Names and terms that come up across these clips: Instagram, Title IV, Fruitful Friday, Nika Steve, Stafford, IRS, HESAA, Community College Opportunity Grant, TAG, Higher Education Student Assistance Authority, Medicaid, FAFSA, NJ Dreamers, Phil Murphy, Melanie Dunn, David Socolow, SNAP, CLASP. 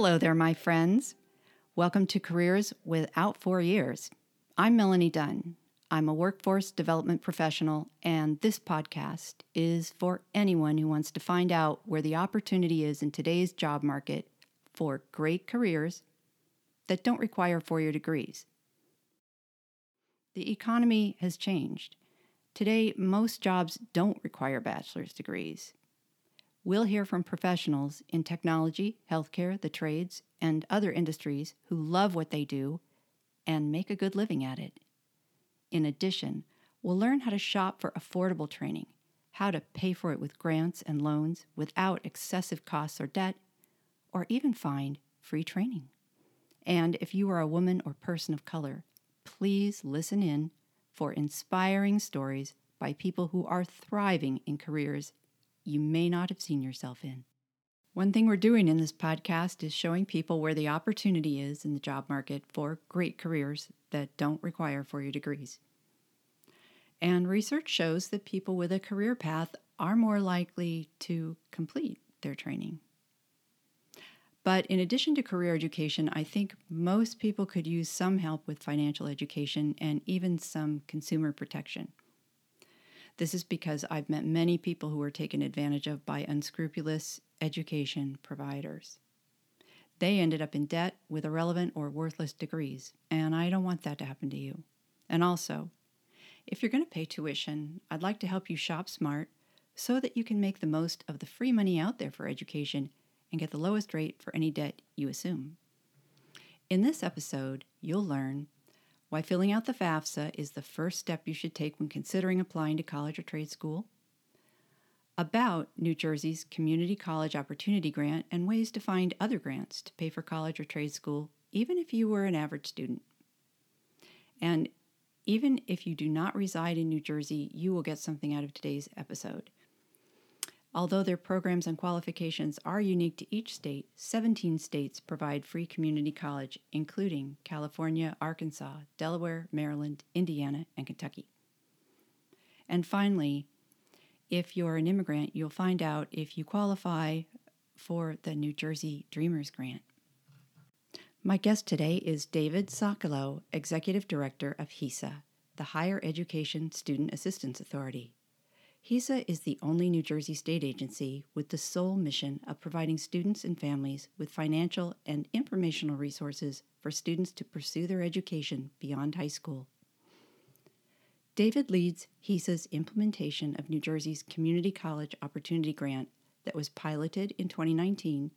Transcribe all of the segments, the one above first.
Hello there, my friends. Welcome to Careers Without 4 Years. I'm Melanie Dunn. I'm a workforce development professional, and this podcast is for anyone who wants to find out where the opportunity is in today's job market for great careers that don't require four-year degrees. The economy has changed. Today, most jobs don't require bachelor's degrees. We'll hear from professionals in technology, healthcare, the trades, and other industries who love what they do and make a good living at it. In addition, we'll learn how to shop for affordable training, how to pay for it with grants and loans without excessive costs or debt, or even find free training. And if you are a woman or person of color, please listen in for inspiring stories by people who are thriving in careers you may not have seen yourself in. One thing we're doing in this podcast is showing people where the opportunity is in the job market for great careers that don't require four-year degrees. And research shows that people with a career path are more likely to complete their training. But in addition to career education, I think most people could use some help with financial education and even some consumer protection. This is because I've met many people who are taken advantage of by unscrupulous education providers. They ended up in debt with irrelevant or worthless degrees, and I don't want that to happen to you. And also, if you're going to pay tuition, I'd like to help you shop smart so that you can make the most of the free money out there for education and get the lowest rate for any debt you assume. In this episode, you'll learn why filling out the FAFSA is the first step you should take when considering applying to college or trade school, about New Jersey's Community College Opportunity Grant and ways to find other grants to pay for college or trade school, even if you were an average student. And even if you do not reside in New Jersey, you will get something out of today's episode. Although their programs and qualifications are unique to each state, 17 states provide free community college, including California, Arkansas, Delaware, Maryland, Indiana, and Kentucky. And finally, if you're an immigrant, you'll find out if you qualify for the New Jersey Dreamers Grant. My guest today is David Socolow, Executive Director of HESAA, the Higher Education Student Assistance Authority. HESAA is the only New Jersey state agency with the sole mission of providing students and families with financial and informational resources for students to pursue their education beyond high school. David leads HESAA's implementation of New Jersey's Community College Opportunity Grant that was piloted in 2019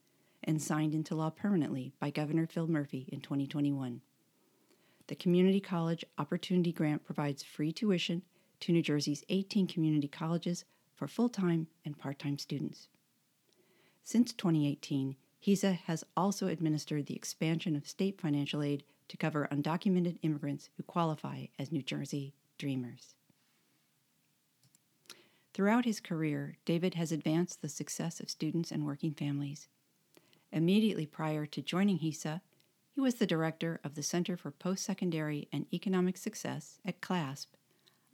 and signed into law permanently by Governor Phil Murphy in 2021. The Community College Opportunity Grant provides free tuition to New Jersey's 18 community colleges for full-time and part-time students. Since 2018, HESAA has also administered the expansion of state financial aid to cover undocumented immigrants who qualify as New Jersey Dreamers. Throughout his career, David has advanced the success of students and working families. Immediately prior to joining HESAA, he was the director of the Center for Post-Secondary and Economic Success at CLASP,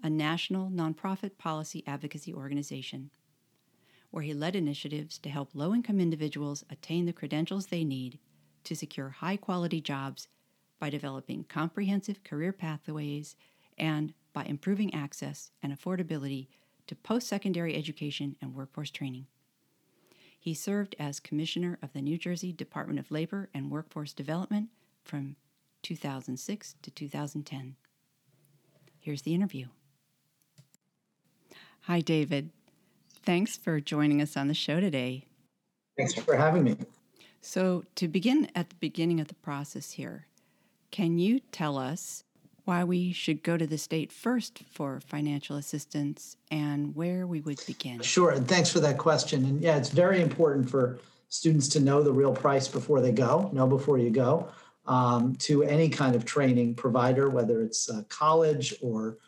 a national nonprofit policy advocacy organization, where he led initiatives to help low-income individuals attain the credentials they need to secure high-quality jobs by developing comprehensive career pathways and by improving access and affordability to post-secondary education and workforce training. He served as Commissioner of the New Jersey Department of Labor and Workforce Development from 2006 to 2010. Here's the interview. Hi, David. Thanks for joining us on the show today. Thanks for having me. So to begin at the beginning of the process here, can you tell us why we should go to the state first for financial assistance and where we would begin? Sure, and thanks for that question. And yeah, it's very important for students to know the real price before they go, know before you go, to any kind of training provider, whether it's college or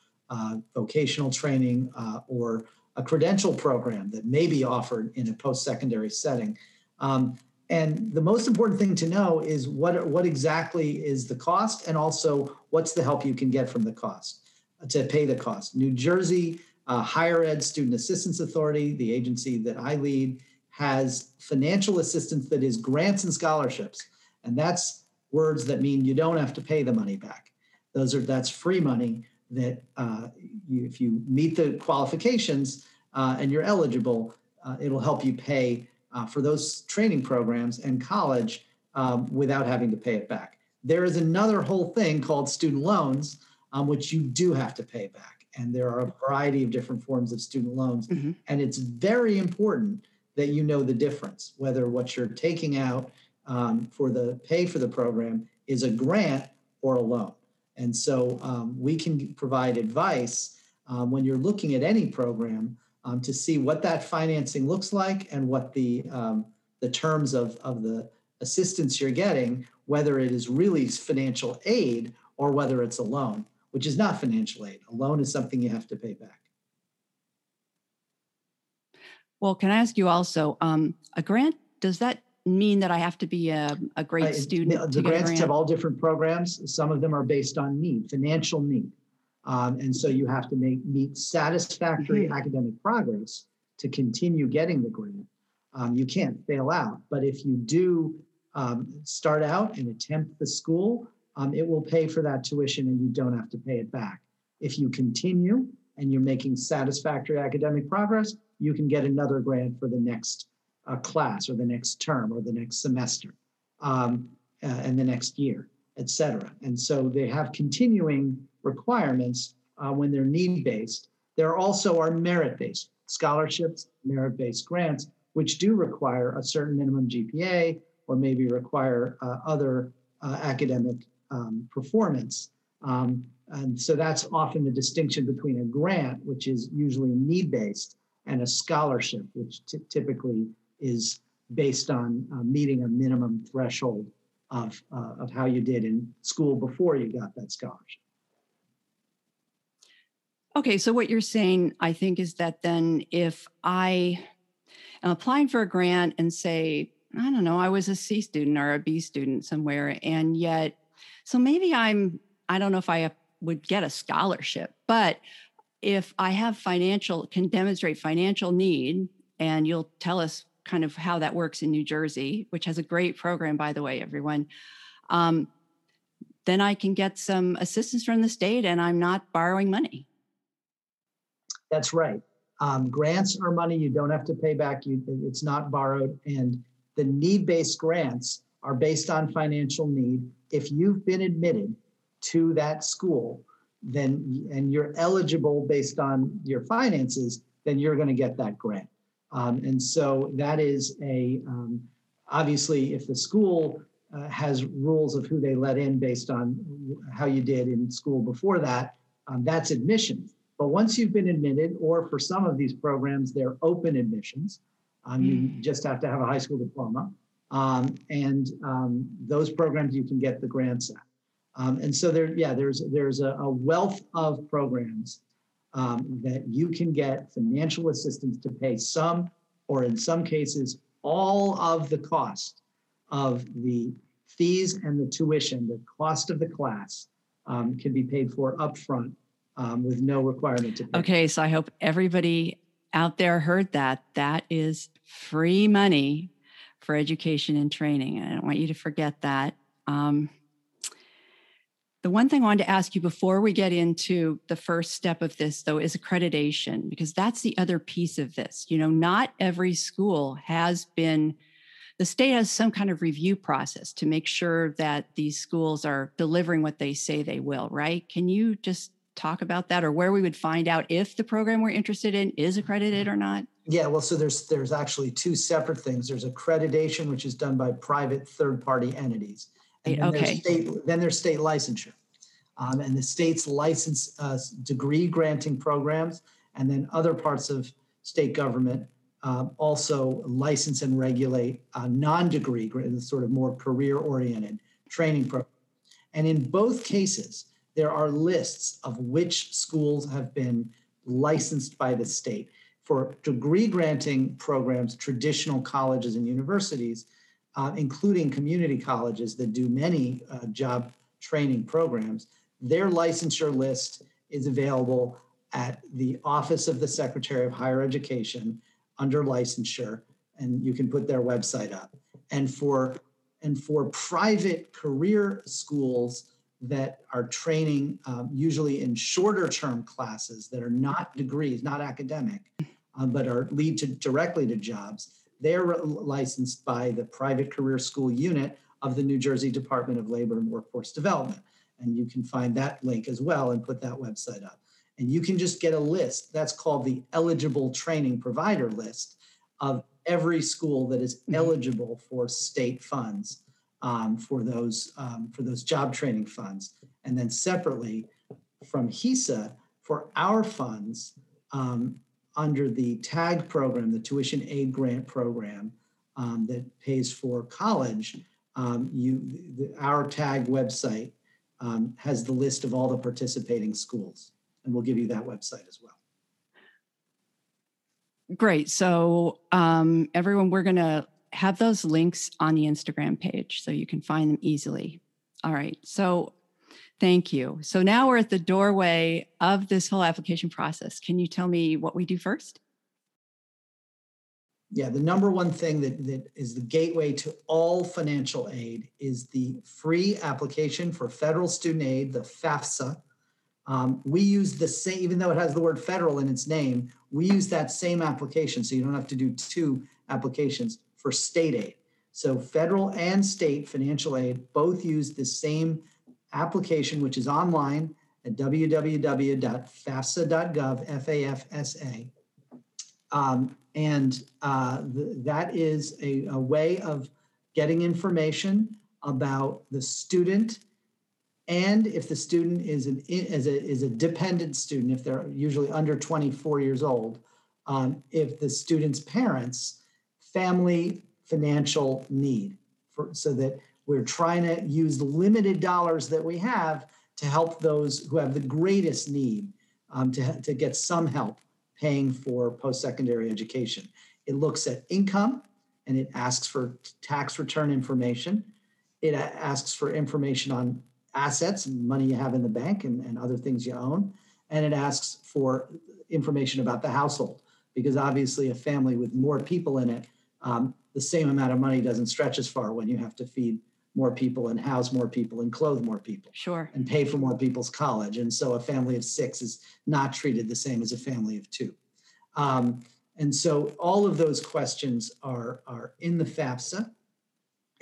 vocational training or a credential program that may be offered in a post-secondary setting. And the most important thing to know is what exactly is the cost, and also what's the help you can get from the cost to pay the cost. New Jersey Higher Ed Student Assistance Authority, the agency that I lead, has financial assistance that is grants and scholarships. And that's words that mean you don't have to pay the money back. That's free money that if you meet the qualifications and you're eligible, it'll help you pay for those training programs and college without having to pay it back. There is another whole thing called student loans, which you do have to pay back. And there are a variety of different forms of student loans. Mm-hmm. And it's very important that you know the difference, whether what you're taking out for the pay for the program is a grant or a loan. And so we can provide advice when you're looking at any program to see what that financing looks like and what the terms of the assistance you're getting, whether it is really financial aid or whether it's a loan, which is not financial aid. A loan is something you have to pay back. Well, can I ask you also, a grant, does that mean that I have to be a great student? The grants have all different programs. Some of them are based on need, financial need. And so you have to meet satisfactory academic progress to continue getting the grant. You can't fail out, but if you do start out and attempt the school, it will pay for that tuition and you don't have to pay it back. If you continue and you're making satisfactory academic progress, you can get another grant for the next class or the next term or the next semester and the next year, et cetera. And so they have continuing requirements when they're need-based. There also are merit-based scholarships, merit-based grants, which do require a certain minimum GPA or maybe require other academic performance. And so that's often the distinction between a grant, which is usually need-based, and a scholarship, which typically is based on meeting a minimum threshold of how you did in school before you got that scholarship. Okay, so what you're saying, I think, is that then if I am applying for a grant and say, I don't know, I was a C student or a B student somewhere, and yet, so maybe I don't know if I would get a scholarship, but if I have can demonstrate financial need, and you'll tell us kind of how that works in New Jersey, which has a great program, by the way, everyone, then I can get some assistance from the state and I'm not borrowing money. That's right. Grants are money you don't have to pay back. It's not borrowed. And the need-based grants are based on financial need. If you've been admitted to that school, and you're eligible based on your finances, then you're going to get that grant. And so that is obviously, if the school has rules of who they let in based on how you did in school before that, that's admissions. But once you've been admitted, or for some of these programs, they're open admissions. You just have to have a high school diploma. Those programs you can get the grants at. And so there's a wealth of programs that you can get financial assistance to pay some, or in some cases, all of the cost of the fees and the tuition, the cost of the class can be paid for upfront with no requirement to pay. Okay, so I hope everybody out there heard that. That is free money for education and training. I don't want you to forget that. The one thing I wanted to ask you before we get into the first step of this, though, is accreditation, because that's the other piece of this. You know, not every school the state has some kind of review process to make sure that these schools are delivering what they say they will, right? Can you just talk about that, or where we would find out if the program we're interested in is accredited or not? Yeah, well, so there's actually two separate things. There's accreditation, which is done by private third-party entities. And then there's state licensure and the state's license degree granting programs, and then other parts of state government also license and regulate non-degree, sort of more career-oriented training programs. And in both cases, there are lists of which schools have been licensed by the state. For degree granting programs, traditional colleges and universities, including community colleges that do many job training programs, their licensure list is available at the Office of the Secretary of Higher Education under licensure, and you can put their website up. And for private career schools that are training usually in shorter term classes that are not degrees, not academic, but are lead directly to jobs, they're licensed by the private career school unit of the New Jersey Department of Labor and Workforce Development. And you can find that link as well and put that website up. And you can just get a list that's called the eligible training provider list of every school that is eligible for state funds for those job training funds. And then separately from HESAA, for our funds under the TAG program, the tuition aid grant program that pays for college, our TAG website has the list of all the participating schools, and we'll give you that website as well. Great. So everyone, we're going to have those links on the Instagram page so you can find them easily. All right. So thank you. So now we're at the doorway of this whole application process. Can you tell me what we do first? Yeah, the number one thing that is the gateway to all financial aid is the free application for federal student aid, the FAFSA. We use the same, even though it has the word federal in its name, we use that same application. So you don't have to do two applications for state aid. So federal and state financial aid both use the same application, which is online at www.fafsa.gov, F-A-F-S-A. That is a way of getting information about the student, and if the student is a dependent student, if they're usually under 24 years old, if the student's parents, family financial need, so that we're trying to use limited dollars that we have to help those who have the greatest need to get some help paying for post-secondary education. It looks at income, and it asks for tax return information. It asks for information on assets, money you have in the bank and other things you own. And it asks for information about the household, because obviously a family with more people in it, the same amount of money doesn't stretch as far when you have to feed more people and house more people and clothe more people. Sure. And pay for more people's college. And so a family of six is not treated the same as a family of two. And so all of those questions are in the FAFSA.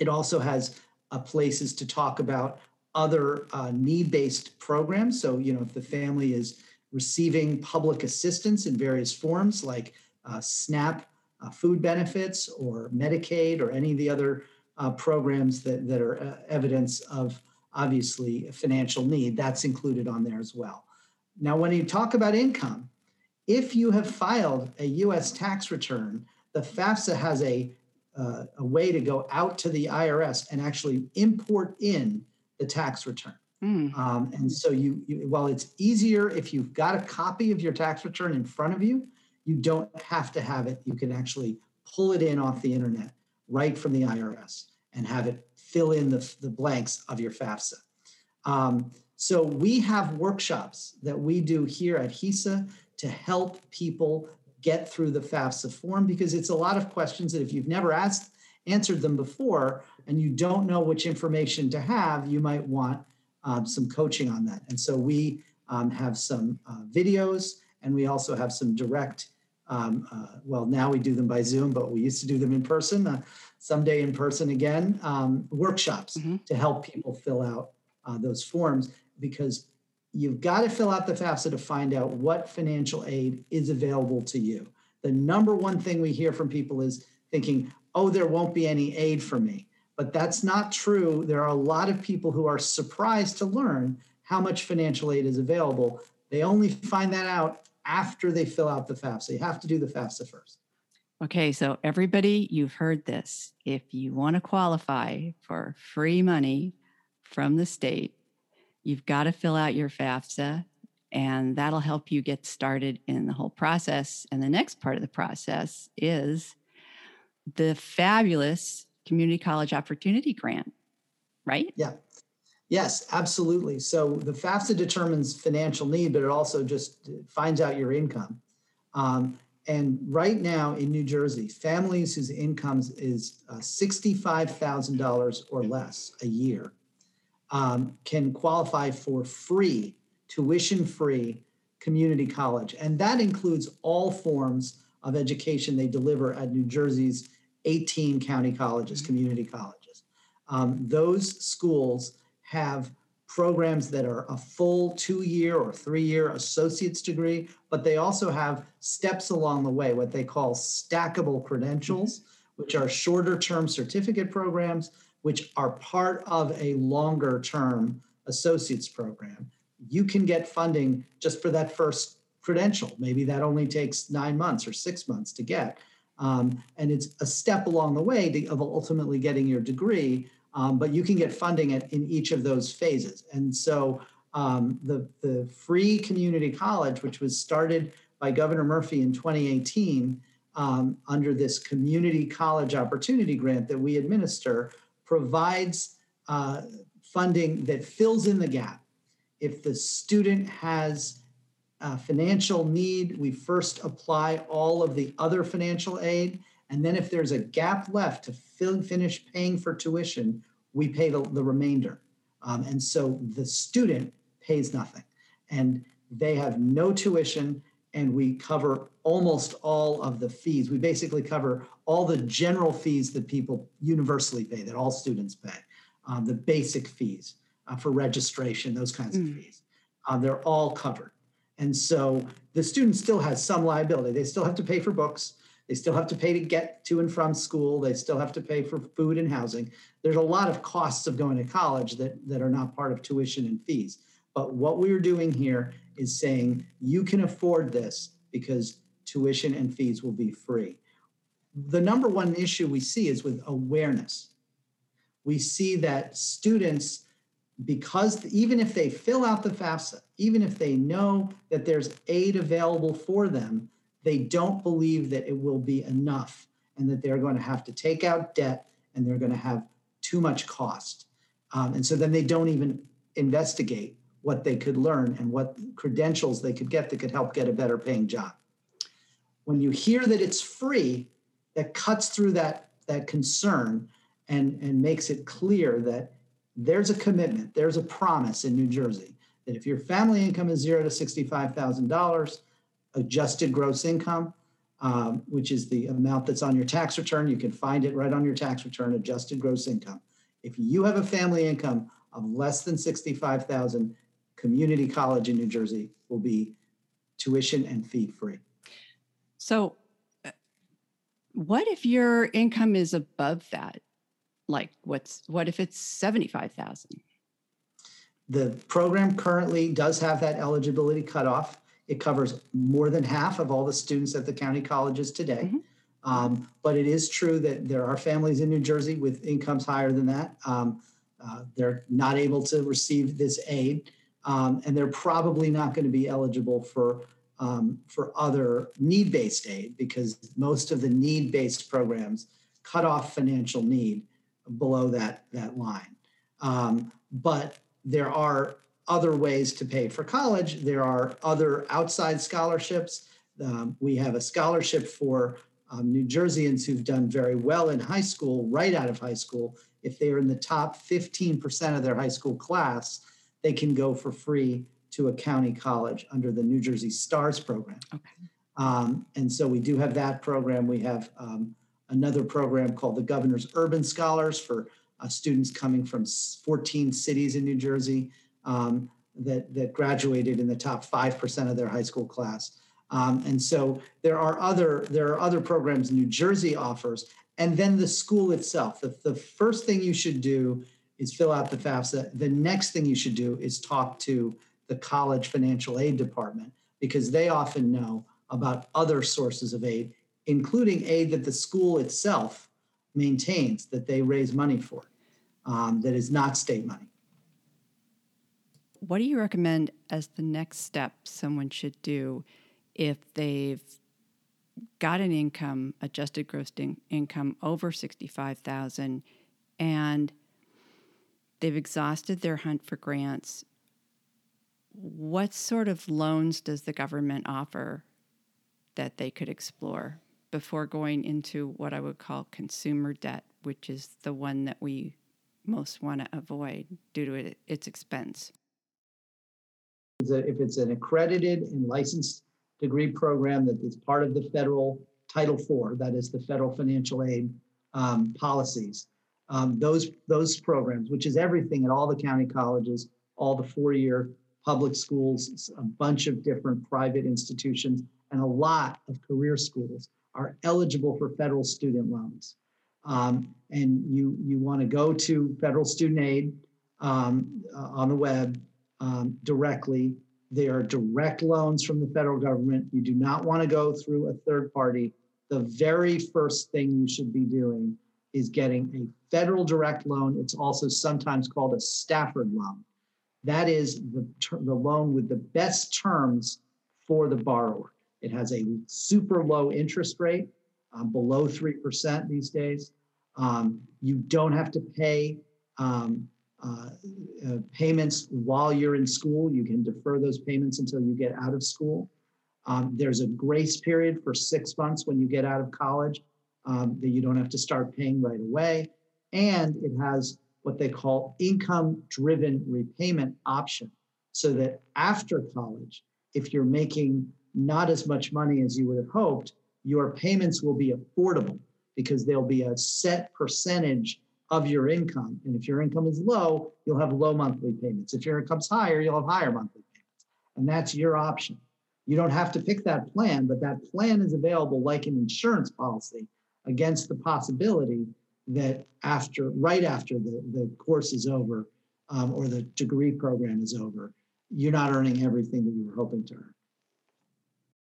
It also has places to talk about other need-based programs. So, you know, if the family is receiving public assistance in various forms like SNAP food benefits or Medicaid or any of the other programs that are evidence of obviously a financial need, that's included on there as well. Now, when you talk about income, if you have filed a U.S. tax return, the FAFSA has a way to go out to the IRS and actually import in the tax return. And so you while it's easier if you've got a copy of your tax return in front of you, you don't have to have it. You can actually pull it in off the internet right from the IRS and have it fill in the blanks of your FAFSA. So we have workshops that we do here at HESAA to help people get through the FAFSA form, because it's a lot of questions that if you've never answered them before and you don't know which information to have, you might want some coaching on that. And so we have some videos, and we also have some direct well, now we do them by Zoom, but we used to do them in person, someday in person again, workshops to help people fill out those forms, because you've got to fill out the FAFSA to find out what financial aid is available to you. The number one thing we hear from people is thinking, oh, there won't be any aid for me. But that's not true. There are a lot of people who are surprised to learn how much financial aid is available. They only find that out after they fill out the FAFSA. You have to do the FAFSA first. Okay, so everybody, you've heard this. If you want to qualify for free money from the state, you've got to fill out your FAFSA, and that'll help you get started in the whole process. And the next part of the process is the fabulous Community College Opportunity Grant, right? Yeah. Yes, absolutely. So the FAFSA determines financial need, but it also just finds out your income. And right now in New Jersey, families whose income is $65,000 or less a year can qualify for free, tuition-free community college. And that includes all forms of education they deliver at New Jersey's 18 county colleges, community colleges. Those schools have programs that are a full 2-year or 3-year associate's degree, but they also have steps along the way, what they call stackable credentials, which are shorter term certificate programs, which are part of a longer term associate's program. You can get funding just for that first credential. Maybe that only takes 9 months or 6 months to get. And it's a step along the way of ultimately getting your degree, but you can get funding in each of those phases. And so the free community college, which was started by Governor Murphy in 2018 under this Community College Opportunity Grant that we administer, provides funding that fills in the gap. If the student has a financial need, we first apply all of the other financial aid. And then if there's a gap left to finish paying for tuition, we pay the remainder. And so the student pays nothing and they have no tuition, and we cover almost all of the fees. We basically cover all the general fees that people universally pay, that all students pay, the basic fees for registration, those kinds of fees. They're all covered. And so the student still has some liability. They still have to pay for books. They still have to pay to get to and from school. They still have to pay for food and housing. There's a lot of costs of going to college that are not part of tuition and fees. But what we're doing here is saying you can afford this because tuition and fees will be free. The number one issue we see is with awareness. We see that students, because even if they fill out the FAFSA, even if they know that there's aid available for them, they don't believe that it will be enough and that they're going to have to take out debt and they're going to have too much cost. And so then they don't even investigate what they could learn and what credentials they could get that could help get a better paying job. When you hear that it's free, that cuts through that concern and makes it clear that there's a commitment, there's a promise in New Jersey that if your family income is $0 to $65,000, adjusted gross income, which is the amount that's on your tax return, you can find it right on your tax return, adjusted gross income. If you have a family income of less than $65,000, community college in New Jersey will be tuition and fee free. So what if your income is above that? Like what if it's $75,000? The program currently does have that eligibility cutoff. It covers more than half of all the students at the county colleges today. But it is true that there are families in New Jersey with incomes higher than that. They're not able to receive this aid, and they're probably not going to be eligible for other need-based aid, because most of the need-based programs cut off financial need below that line. But there are other ways to pay for college. There are other outside scholarships. We have a scholarship for New Jerseyans who've done very well in high school, right out of high school. If they are in the top 15% of their high school class, they can go for free to a county college under the New Jersey STARS program. Okay. And so we do have that program. We have another program called the Governor's Urban Scholars for students coming from 14 cities in New Jersey that graduated in the top 5% of their high school class. And so there are other programs New Jersey offers. And then the school itself, the first thing you should do is fill out the FAFSA. The next thing you should do is talk to the college financial aid department, because they often know about other sources of aid, including aid that the school itself maintains, that they raise money for, that is not state money. What do you recommend as the next step someone should do if they've got an income, adjusted gross income over $65,000, and they've exhausted their hunt for grants? What sort of loans does the government offer that they could explore before going into what I would call consumer debt, which is the one that we most want to avoid due to its expense. If it's an accredited and licensed degree program that is part of the federal Title IV, that is the federal financial aid policies, those programs, which is everything at all the county colleges, all the four-year public schools, a bunch of different private institutions, and a lot of career schools are eligible for federal student loans. And you want to go to federal student aid on the web directly. They are direct loans from the federal government. You do not want to go through a third party. The very first thing you should be doing is getting a federal direct loan. It's also sometimes called a Stafford loan. That is the loan with the best terms for the borrower. It has a super low interest rate, below 3% these days. You don't have to pay payments while you're in school. You can defer those payments until you get out of school. There's a grace period for 6 months when you get out of college that you don't have to start paying right away. And it has what they call income-driven repayment option, so that after college, if you're making not as much money as you would have hoped, your payments will be affordable because there'll be a set percentage of your income. And if your income is low, you'll have low monthly payments. If your income's higher, you'll have higher monthly payments. And that's your option. You don't have to pick that plan, but that plan is available like an insurance policy against the possibility that right after the course is over or the degree program is over, you're not earning everything that you were hoping to earn.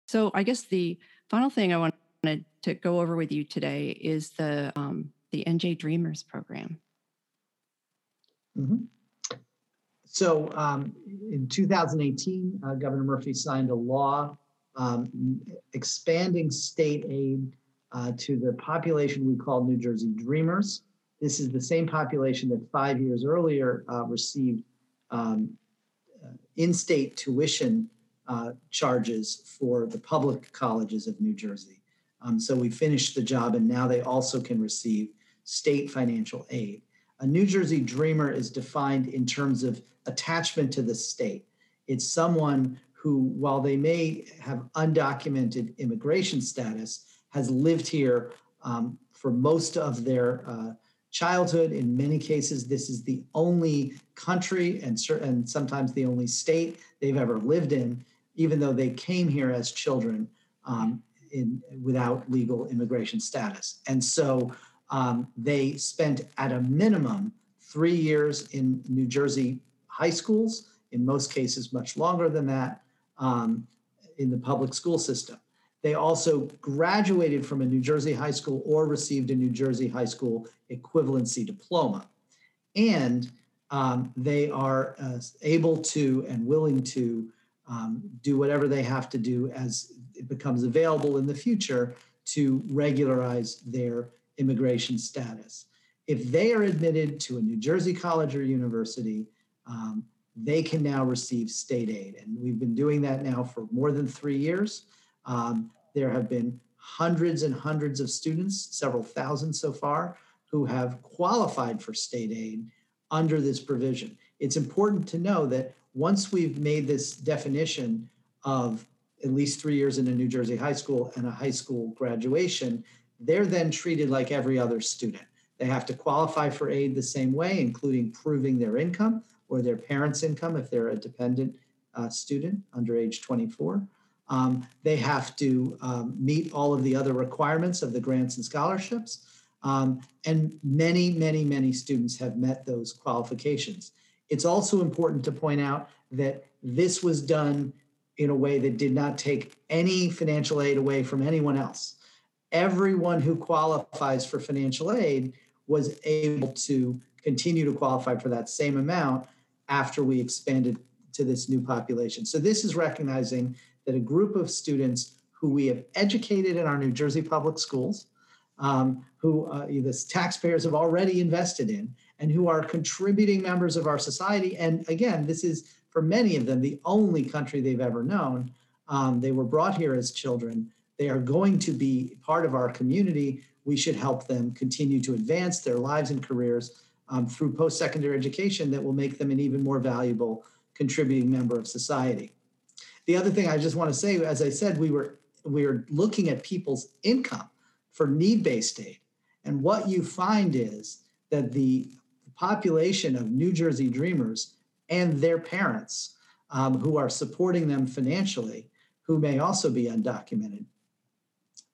So I guess the final thing I wanted to go over with you today is the NJ Dreamers program. Mm-hmm. So in 2018, Governor Murphy signed a law expanding state aid to the population we call New Jersey Dreamers. This is the same population that 5 years earlier received in-state tuition charges for the public colleges of New Jersey. So we finished the job, and now they also can receive state financial aid. A New Jersey Dreamer is defined in terms of attachment to the state. It's someone who, while they may have undocumented immigration status, has lived here for most of their childhood. In many cases, this is the only country and sometimes the only state they've ever lived in, even though they came here as children without legal immigration status. And so they spent at a minimum 3 years in New Jersey high schools, in most cases much longer than that, in the public school system. They also graduated from a New Jersey high school or received a New Jersey high school equivalency diploma. And they are able to and willing to do whatever they have to do as it becomes available in the future to regularize their immigration status. If they are admitted to a New Jersey college or university, they can now receive state aid. And we've been doing that now for more than 3 years. There have been hundreds and hundreds of students, several thousand so far, who have qualified for state aid under this provision. It's important to know that once we've made this definition of at least 3 years in a New Jersey high school and a high school graduation, they're then treated like every other student. They have to qualify for aid the same way, including proving their income or their parents' income if they're a dependent student under age 24. They have to meet all of the other requirements of the grants and scholarships. And many, many, many students have met those qualifications. It's also important to point out that this was done in a way that did not take any financial aid away from anyone else. Everyone who qualifies for financial aid was able to continue to qualify for that same amount after we expanded to this new population. So this is recognizing that a group of students who we have educated in our New Jersey public schools, who the taxpayers have already invested in, and who are contributing members of our society. And again, this is, for many of them, the only country they've ever known. They were brought here as children. They are going to be part of our community. We should help them continue to advance their lives and careers through post-secondary education that will make them an even more valuable contributing member of society. The other thing I just want to say, as I said, we were looking at people's income for need-based aid. And what you find is that the population of New Jersey Dreamers and their parents who are supporting them financially, who may also be undocumented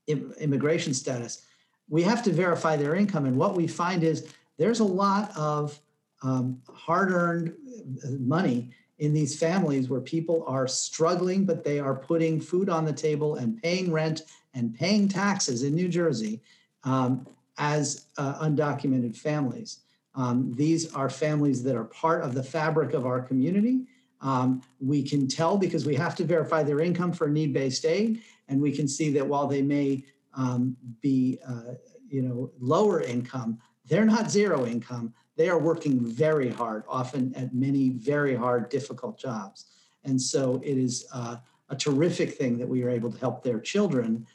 in immigration status, we have to verify their income. And what we find is there's a lot of hard-earned money in these families where people are struggling, but they are putting food on the table and paying rent and paying taxes in New Jersey as undocumented families. These are families that are part of the fabric of our community. We can tell because we have to verify their income for need-based aid, and we can see that while they may be lower income, they're not zero income. They are working very hard, often at many very hard, difficult jobs. And so it is a terrific thing that we are able to help their children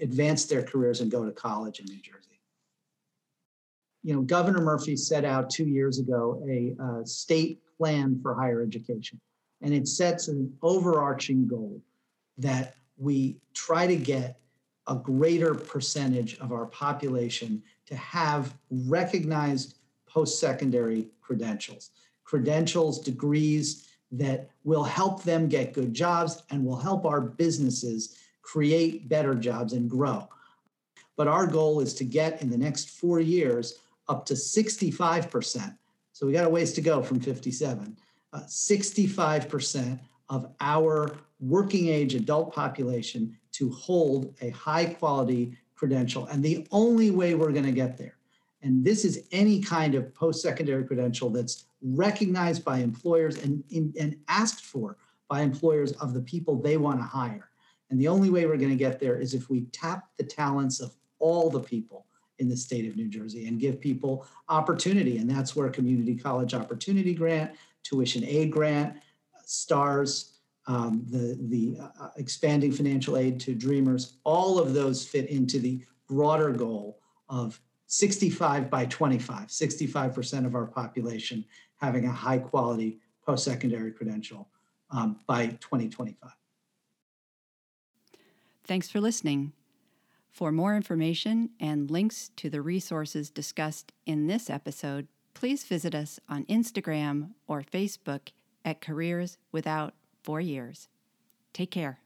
advance their careers and go to college in New Jersey. You know, Governor Murphy set out 2 years ago a state plan for higher education, and it sets an overarching goal that we try to get a greater percentage of our population to have recognized post-secondary credentials, degrees that will help them get good jobs and will help our businesses create better jobs and grow. But our goal is to get in the next 4 years up to 65%. So we got a ways to go from 57, 65% of our working age adult population to hold a high quality credential. And the only way we're going to get there, and this is any kind of post-secondary credential that's recognized by employers and asked for by employers of the people they want to hire. And the only way we're going to get there is if we tap the talents of all the people in the state of New Jersey and give people opportunity. And that's where Community College Opportunity Grant, Tuition Aid Grant, STARS, the expanding financial aid to Dreamers, all of those fit into the broader goal of 65 by 25, 65% of our population having a high quality post-secondary credential by 2025. Thanks for listening. For more information and links to the resources discussed in this episode, please visit us on Instagram or Facebook at Careers Without 4 Years. Take care.